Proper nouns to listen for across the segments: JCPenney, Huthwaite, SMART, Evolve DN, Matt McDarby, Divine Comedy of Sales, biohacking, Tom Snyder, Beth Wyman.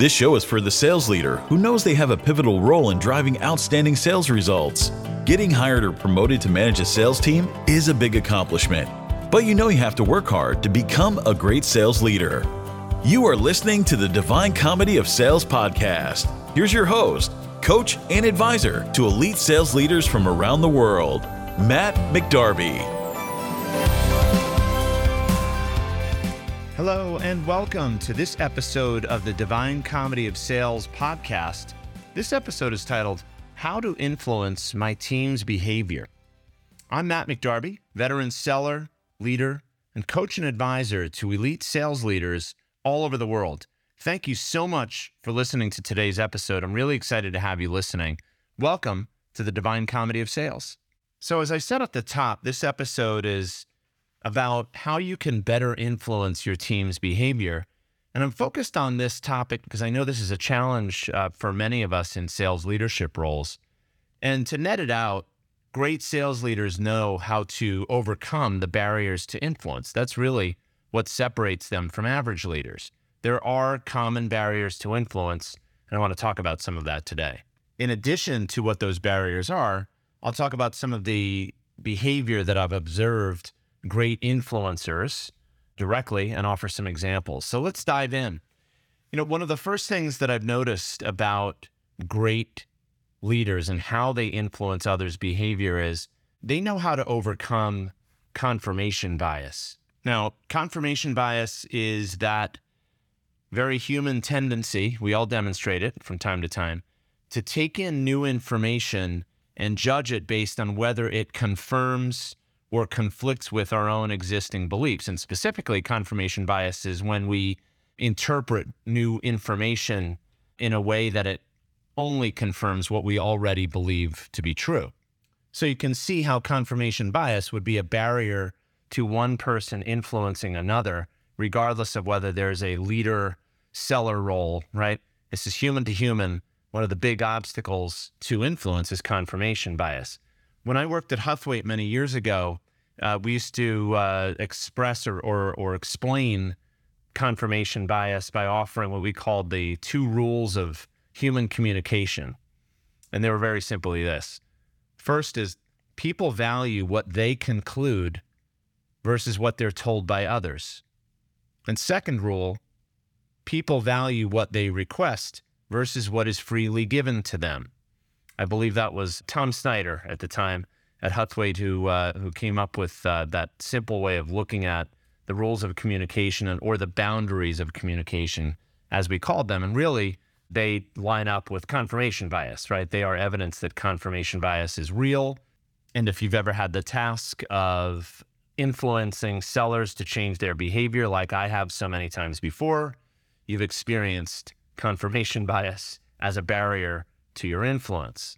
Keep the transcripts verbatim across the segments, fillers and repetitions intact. This show is for the sales leader who knows they have a pivotal role in driving outstanding sales results. Getting hired or promoted to manage a sales team is a big accomplishment, but you know you have to work hard to become a great sales leader. You are listening to the Divine Comedy of Sales podcast. Here's your host, coach, and advisor to elite sales leaders from around the world, Matt McDarby. Hello and welcome to this episode of the Divine Comedy of Sales podcast. This episode is titled, How to Influence My Team's Behavior. I'm Matt McDarby, veteran seller, leader, and coach and advisor to elite sales leaders all over the world. Thank you so much for listening to today's episode. I'm really excited to have you listening. Welcome to the Divine Comedy of Sales. So as I said at the top, this episode is about how you can better influence your team's behavior. And I'm focused on this topic because I know this is a challenge uh, for many of us in sales leadership roles. And to net it out, great sales leaders know how to overcome the barriers to influence. That's really what separates them from average leaders. There are common barriers to influence, and I want to talk about some of that today. In addition to what those barriers are, I'll talk about some of the behavior that I've observed great influencers directly and offer some examples. So let's dive in. You know, one of the first things that I've noticed about great leaders and how they influence others' behavior is they know how to overcome confirmation bias. Now, confirmation bias is that very human tendency, we all demonstrate it from time to time, to take in new information and judge it based on whether it confirms or conflicts with our own existing beliefs. And specifically, confirmation bias is when we interpret new information in a way that it only confirms what we already believe to be true. So you can see how confirmation bias would be a barrier to one person influencing another, regardless of whether there's a leader-seller role, right? This is human to human. One of the big obstacles to influence is confirmation bias. When I worked at Huthwaite many years ago, uh, we used to uh, express or, or or explain confirmation bias by offering what we called the two rules of human communication. And they were very simply this. First is people value what they conclude versus what they're told by others. And second rule, people value what they request versus what is freely given to them. I believe that was Tom Snyder at the time at Huthwaite who uh, who came up with uh, that simple way of looking at the rules of communication and or the boundaries of communication, as we called them. And really, they line up with confirmation bias, right? They are evidence that confirmation bias is real. And if you've ever had the task of influencing sellers to change their behavior, like I have so many times before, you've experienced confirmation bias as a barrier to your influence.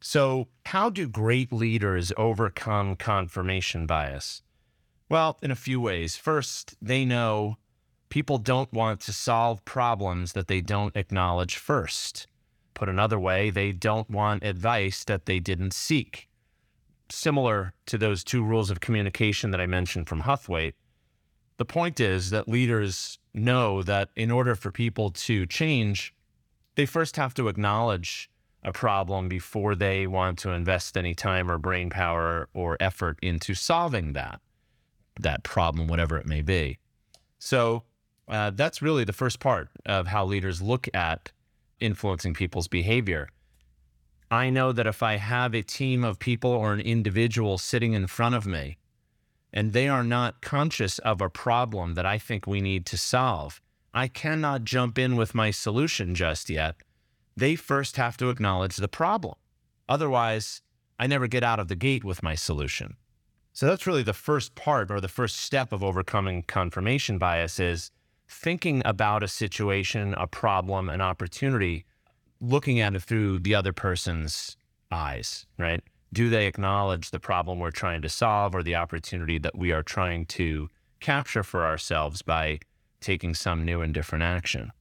So how do great leaders overcome confirmation bias? Well, in a few ways. First, they know people don't want to solve problems that they don't acknowledge first. Put another way, they don't want advice that they didn't seek. Similar to those two rules of communication that I mentioned from Huthwaite, the point is that leaders know that in order for people to change, they first have to acknowledge a problem before they want to invest any time or brain power or effort into solving that, that problem, whatever it may be. So uh, that's really the first part of how leaders look at influencing people's behavior. I know that if I have a team of people or an individual sitting in front of me and they are not conscious of a problem that I think we need to solve, I cannot jump in with my solution just yet. They first have to acknowledge the problem. Otherwise, I never get out of the gate with my solution. So that's really the first part or the first step of overcoming confirmation bias is thinking about a situation, a problem, an opportunity, looking at it through the other person's eyes, right? Do they acknowledge the problem we're trying to solve or the opportunity that we are trying to capture for ourselves by taking some new and different action?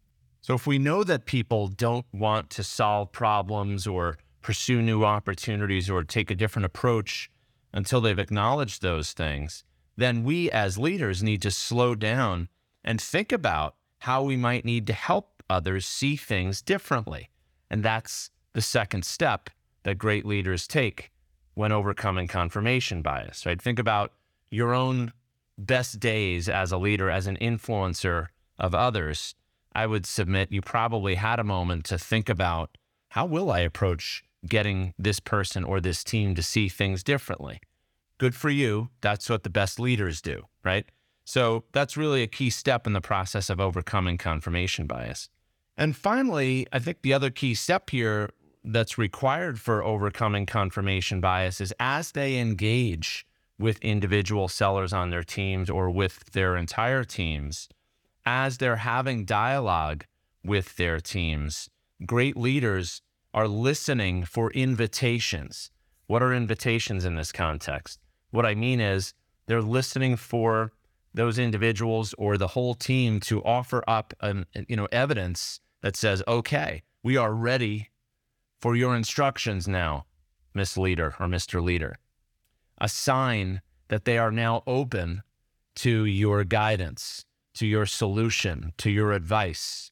So if we know that people don't want to solve problems or pursue new opportunities or take a different approach until they've acknowledged those things, then we as leaders need to slow down and think about how we might need to help others see things differently. And that's the second step that great leaders take when overcoming confirmation bias, right? Think about your own best days as a leader, as an influencer of others. I would submit you probably had a moment to think about, how will I approach getting this person or this team to see things differently? Good for you. That's what the best leaders do, right? So that's really a key step in the process of overcoming confirmation bias. And finally, I think the other key step here that's required for overcoming confirmation bias is, as they engage with individual sellers on their teams or with their entire teams, as they're having dialogue with their teams, great leaders are listening for invitations. What are invitations in this context? What I mean is, they're listening for those individuals or the whole team to offer up an, you know, evidence that says, okay, we are ready for your instructions now, Miss Leader or Mister Leader. A sign that they are now open to your guidance, to your solution, to your advice.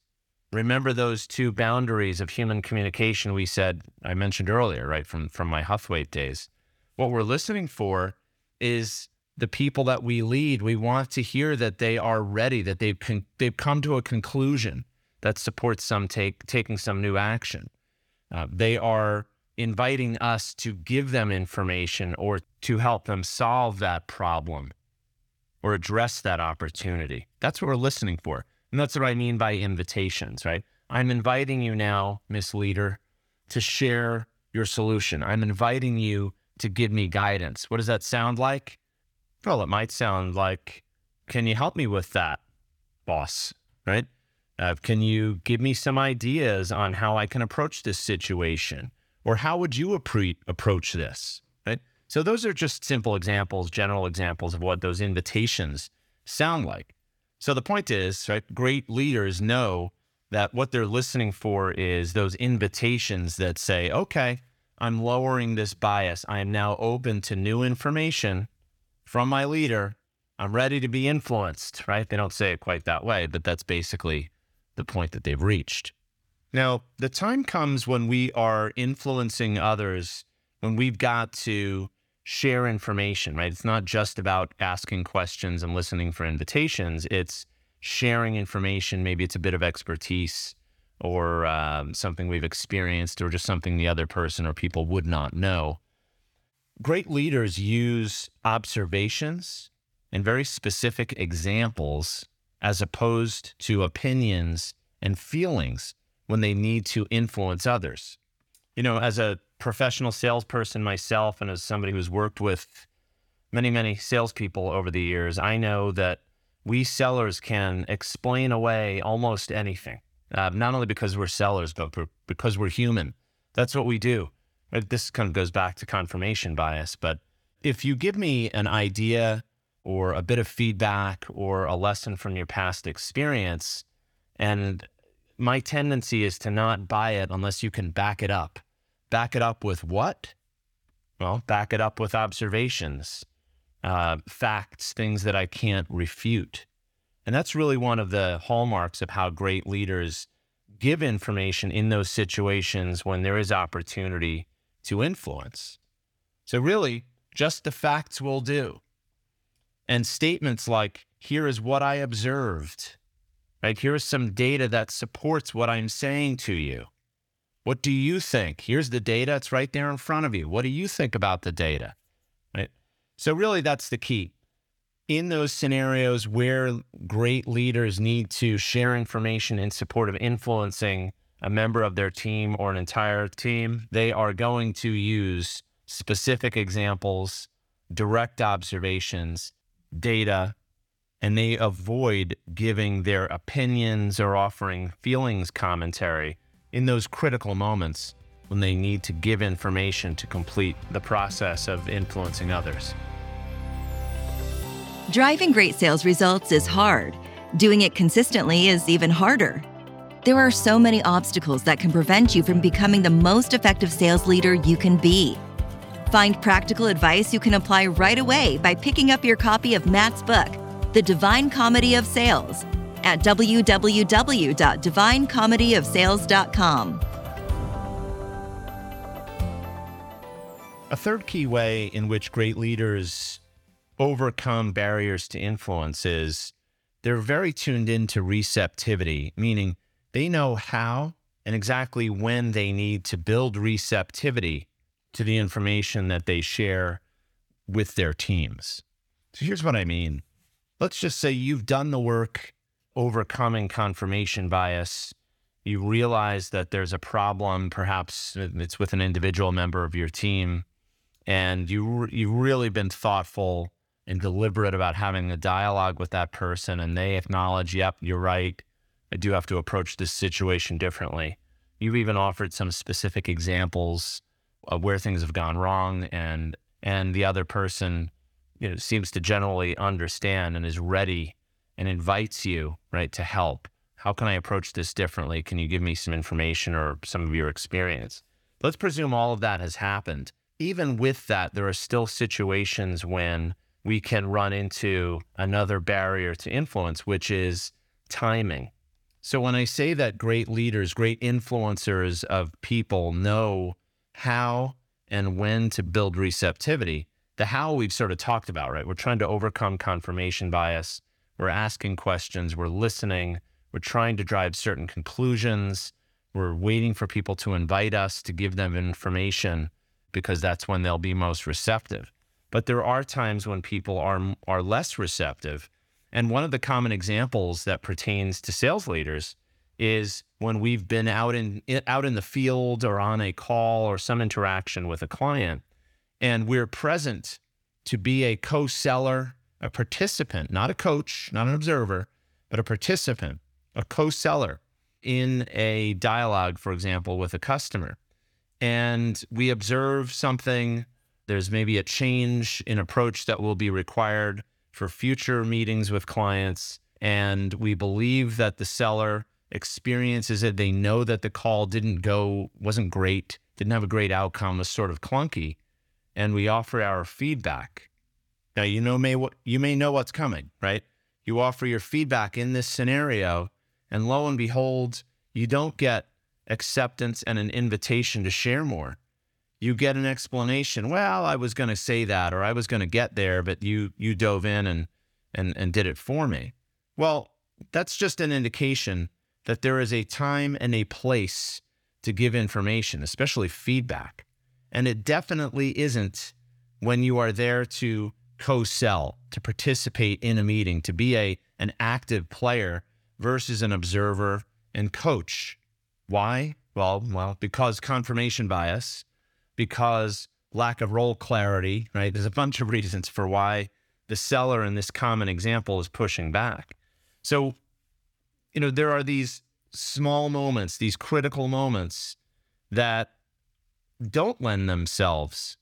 Remember those two boundaries of human communication we said, I mentioned earlier, right, from, from my Huthwaite days. What we're listening for is the people that we lead. We want to hear that they are ready, that they've, con- they've come to a conclusion that supports some take, taking some new action. Uh, they are inviting us to give them information or to help them solve that problem or address that opportunity. That's what we're listening for. And that's what I mean by invitations, right? I'm inviting you now, Miss Leader, to share your solution. I'm inviting you to give me guidance. What does that sound like? Well, it might sound like, can you help me with that, boss, right? Uh, can you give me some ideas on how I can approach this situation? Or how would you appre- approach this, right? So those are just simple examples, general examples of what those invitations sound like. So the point is, right, great leaders know that what they're listening for is those invitations that say, okay, I'm lowering this bias. I am now open to new information from my leader. I'm ready to be influenced, right? They don't say it quite that way, but that's basically the point that they've reached. Now, the time comes when we are influencing others, when we've got to share information, right? It's not just about asking questions and listening for invitations. It's sharing information. Maybe it's a bit of expertise or um, something we've experienced or just something the other person or people would not know. Great leaders use observations and very specific examples as opposed to opinions and feelings when they need to influence others. You know, as a professional salesperson myself, and as somebody who's worked with many, many salespeople over the years, I know that we sellers can explain away almost anything, uh, not only because we're sellers, but because we're human. That's what we do. This kind of goes back to confirmation bias, but if you give me an idea or a bit of feedback or a lesson from your past experience, and my tendency is to not buy it unless you can back it up. Back it up with what? Well, back it up with observations, uh, facts, things that I can't refute. And that's really one of the hallmarks of how great leaders give information in those situations when there is opportunity to influence. So really, just the facts will do. And statements like, here is what I observed. Right, here's some data that supports what I'm saying to you. What do you think? Here's the data. It's right there in front of you. What do you think about the data? Right? So really, that's the key. In those scenarios where great leaders need to share information in support of influencing a member of their team or an entire team, they are going to use specific examples, direct observations, data, and they avoid giving their opinions or offering feelings commentary in those critical moments when they need to give information to complete the process of influencing others. Driving great sales results is hard. Doing it consistently is even harder. There are so many obstacles that can prevent you from becoming the most effective sales leader you can be. Find practical advice you can apply right away by picking up your copy of Matt's book, The Divine Comedy of Sales, at w w w dot divine comedy of sales dot com. A third key way in which great leaders overcome barriers to influence is they're very tuned into receptivity, meaning they know how and exactly when they need to build receptivity to the information that they share with their teams. So here's what I mean. Let's just say you've done the work overcoming confirmation bias. You realize that there's a problem, perhaps it's with an individual member of your team, and you, you've really been thoughtful and deliberate about having a dialogue with that person, and they acknowledge, yep, you're right, I do have to approach this situation differently. You've even offered some specific examples of where things have gone wrong, and and the other person, you know, seems to generally understand and is ready and invites you, right, to help. How can I approach this differently? Can you give me some information or some of your experience? Let's presume all of that has happened. Even with that, there are still situations when we can run into another barrier to influence, which is timing. So when I say that great leaders, great influencers of people know how and when to build receptivity, the how we've sort of talked about, right? We're trying to overcome confirmation bias. We're asking questions. We're listening. We're trying to drive certain conclusions. We're waiting for people to invite us to give them information because that's when they'll be most receptive. But there are times when people are, are less receptive. And one of the common examples that pertains to sales leaders is when we've been out in, out in the field or on a call or some interaction with a client, and we're present to be a co-seller, a participant, not a coach, not an observer, but a participant, a co-seller in a dialogue, for example, with a customer. And we observe something, there's maybe a change in approach that will be required for future meetings with clients. And we believe that the seller experiences it. They know that the call didn't go, wasn't great, didn't have a great outcome, was sort of clunky. And we offer our feedback. Now, you know, may you may know what's coming, right? You offer your feedback in this scenario, and lo and behold, you don't get acceptance and an invitation to share more. You get an explanation. Well, I was going to say that, or I was going to get there, but you you dove in and and and did it for me. Well, that's just an indication that there is a time and a place to give information, especially feedback. And it definitely isn't when you are there to co-sell, to participate in a meeting, to be a an active player versus an observer and coach. Why? Well, well, because confirmation bias, because lack of role clarity, right? There's a bunch of reasons for why the seller in this common example is pushing back. So, you know, there are these small moments, these critical moments that don't lend themselves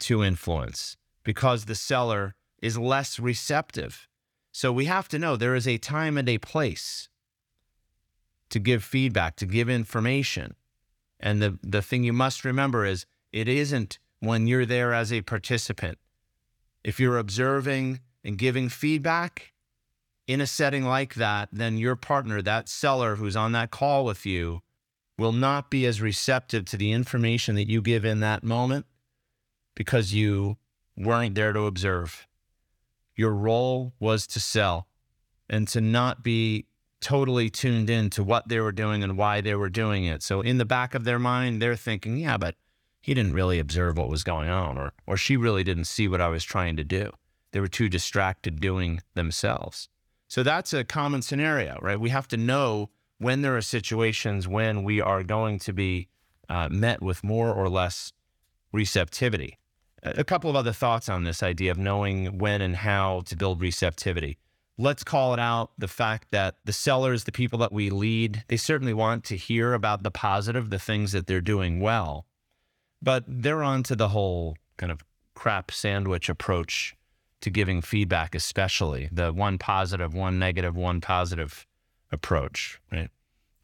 to influence because the seller is less receptive. So we have to know there is a time and a place to give feedback, to give information. And the, the thing you must remember is it isn't when you're there as a participant. If you're observing and giving feedback in a setting like that, then your partner, that seller who's on that call with you, will not be as receptive to the information that you give in that moment because you weren't there to observe. Your role was to sell and to not be totally tuned in to what they were doing and why they were doing it. So in the back of their mind, they're thinking, yeah, but he didn't really observe what was going on, or or she really didn't see what I was trying to do. They were too distracted doing themselves. So that's a common scenario, right? We have to know when there are situations when we are going to be uh, met with more or less receptivity. A couple of other thoughts on this idea of knowing when and how to build receptivity. Let's call it out the fact that the sellers, the people that we lead, they certainly want to hear about the positive, the things that they're doing well, but they're onto the whole kind of crap sandwich approach to giving feedback, especially the one positive, one negative, one positive approach, right?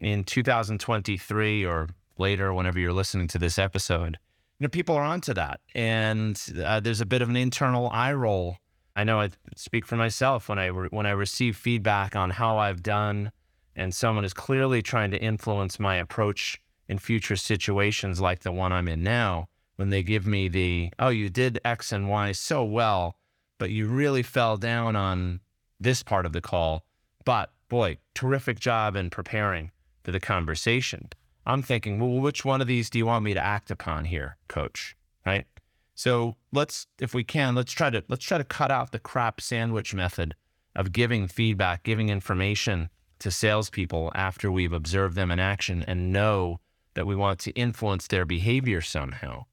In two thousand twenty-three or later, whenever you're listening to this episode, you know, people are onto that. And uh, there's a bit of an internal eye roll I know I speak for myself when I re- when I receive feedback on how I've done, and someone is clearly trying to influence my approach in future situations like the one I'm in now, when they give me the, oh, you did X and Y so well, but you really fell down on this part of the call, but boy, terrific job in preparing for the conversation. I'm thinking, well, which one of these do you want me to act upon here, coach, right? So let's, if we can, let's try to, let's try to cut out the crap sandwich method of giving feedback, giving information to salespeople after we've observed them in action and know that we want to influence their behavior somehow.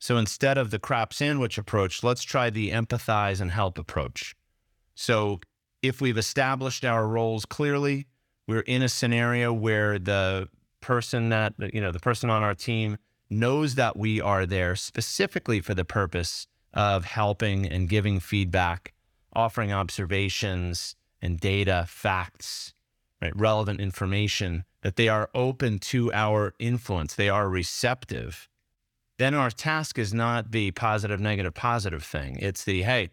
So instead of the crap sandwich approach, let's try the empathize and help approach. So if we've established our roles clearly, we're in a scenario where the person that, you know, the person on our team knows that we are there specifically for the purpose of helping and giving feedback, offering observations and data, facts, right, relevant information, that they are open to our influence. They are receptive. Then our task is not the positive, negative, positive thing. It's the, hey,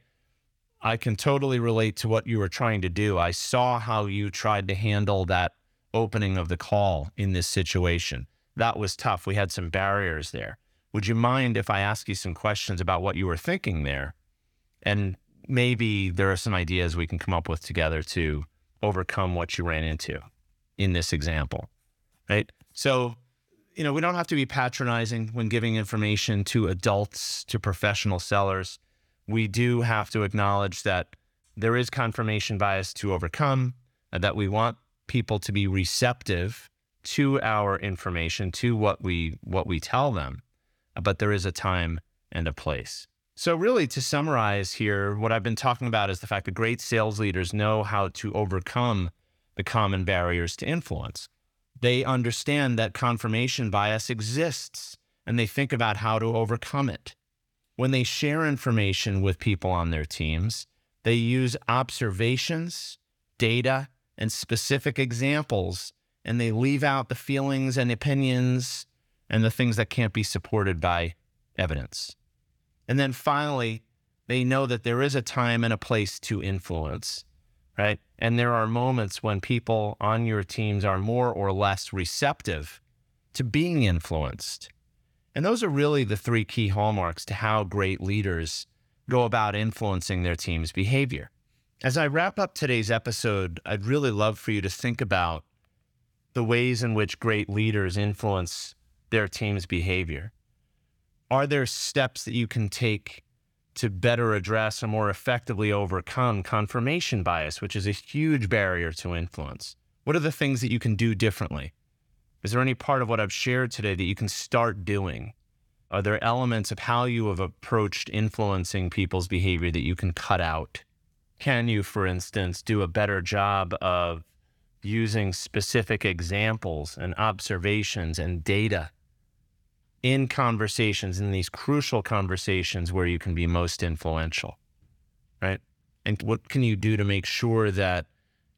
I can totally relate to what you were trying to do. I saw how you tried to handle that opening of the call in this situation. That was tough. We had some barriers there. Would you mind if I ask you some questions about what you were thinking there? And maybe there are some ideas we can come up with together to overcome what you ran into in this example, right? So, you know, we don't have to be patronizing when giving information to adults, to professional sellers. We do have to acknowledge that there is confirmation bias to overcome, and that we want people to be receptive to our information, to what we what we tell them, but there is a time and a place. So really, to summarize here, what I've been talking about is the fact that great sales leaders know how to overcome the common barriers to influence. They understand that confirmation bias exists, and they think about how to overcome it. When they share information with people on their teams, they use observations, data, and specific examples, and they leave out the feelings and opinions and the things that can't be supported by evidence. And then finally, they know that there is a time and a place to influence, right? And there are moments when people on your teams are more or less receptive to being influenced. And those are really the three key hallmarks to how great leaders go about influencing their team's behavior. As I wrap up today's episode, I'd really love for you to think about the ways in which great leaders influence their team's behavior. Are there steps that you can take to better address or more effectively overcome confirmation bias, which is a huge barrier to influence? What are the things that you can do differently? Is there any part of what I've shared today that you can start doing? Are there elements of how you have approached influencing people's behavior that you can cut out? Can you, for instance, do a better job of using specific examples and observations and data in conversations, in these crucial conversations where you can be most influential, right? And what can you do to make sure that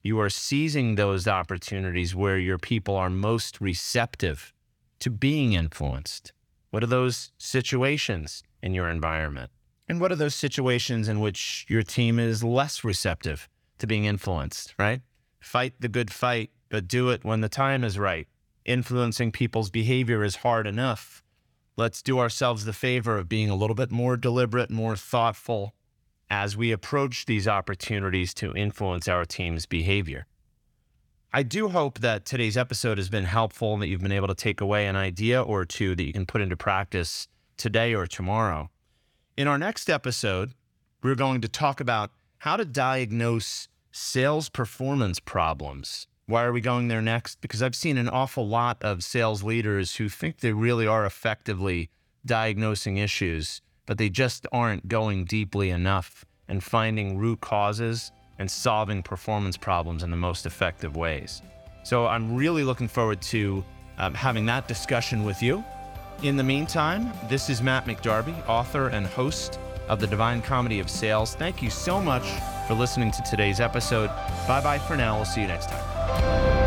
you are seizing those opportunities where your people are most receptive to being influenced? What are those situations in your environment? And what are those situations in which your team is less receptive to being influenced, right? Fight the good fight, but do it when the time is right. Influencing people's behavior is hard enough. Let's do ourselves the favor of being a little bit more deliberate, more thoughtful, as we approach these opportunities to influence our team's behavior. I do hope that today's episode has been helpful and that you've been able to take away an idea or two that you can put into practice today or tomorrow. In our next episode, we're going to talk about how to diagnose sales performance problems. Why are we going there next? Because I've seen an awful lot of sales leaders who think they really are effectively diagnosing issues, but they just aren't going deeply enough and finding root causes and solving performance problems in the most effective ways. So I'm really looking forward to um, having that discussion with you. In the meantime, this is Matt McDarby, author and host of The Divine Comedy of Sales. Thank you so much for listening to today's episode. Bye-bye for now. We'll see you next time.